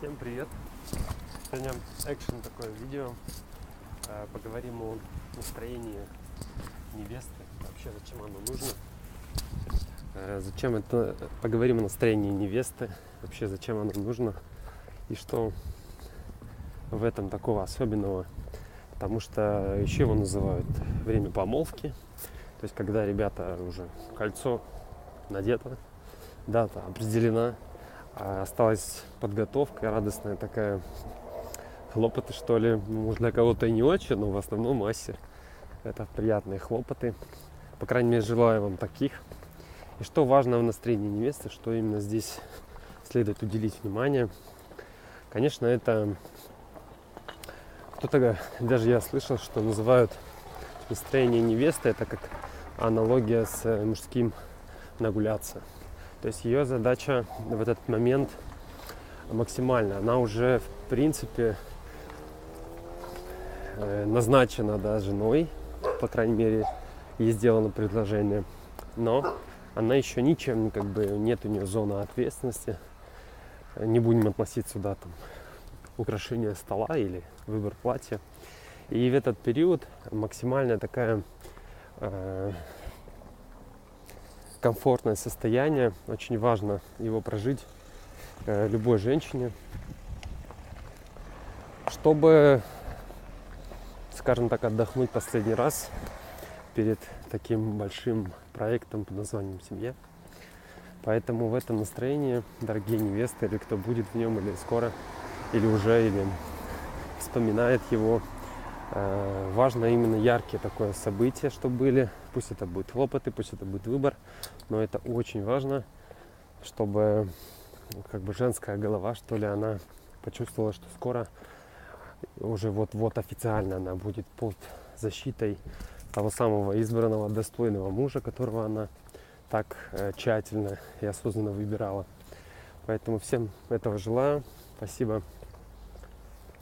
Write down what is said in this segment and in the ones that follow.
Всем привет! Сегодня экшен такое видео. Поговорим о настроении невесты. Вообще, зачем оно нужно? Поговорим о настроении невесты. Вообще, зачем оно нужно? И что в этом такого особенного? Потому что еще его называют время помолвки. То есть, когда ребята уже кольцо надето, дата определена. Осталась подготовка, радостная такая, хлопоты, что ли, может, для кого-то и не очень, но в основном массе это приятные хлопоты. По крайней мере, желаю вам таких. И что важно в настроении невесты, что именно здесь следует уделить внимание. Конечно, это кто-то, даже я слышал, что называют настроение невесты, это как аналогия с мужским нагуляться. То есть ее задача в этот момент максимальна. Она уже, в принципе, назначена женой, по крайней мере, ей сделано предложение. Но она еще ничем, нет у нее зоны ответственности. Не будем относить сюда украшение стола или выбор платья. И в этот период максимальная такая... комфортное состояние, очень важно его прожить любой женщине, чтобы, скажем так, отдохнуть последний раз перед таким большим проектом под названием «Семья». Поэтому в этом настроении, дорогие невесты, или кто будет в нем, или скоро, или уже, или вспоминает его, важно именно яркие такое событие, что были. Пусть это будет хлопоты, пусть это будет выбор, но это очень важно, чтобы женская голова, что ли, она почувствовала, что скоро уже вот-вот официально она будет под защитой того самого избранного, достойного мужа, которого она так тщательно и осознанно выбирала. Поэтому всем этого желаю. Спасибо.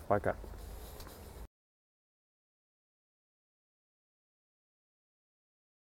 Пока.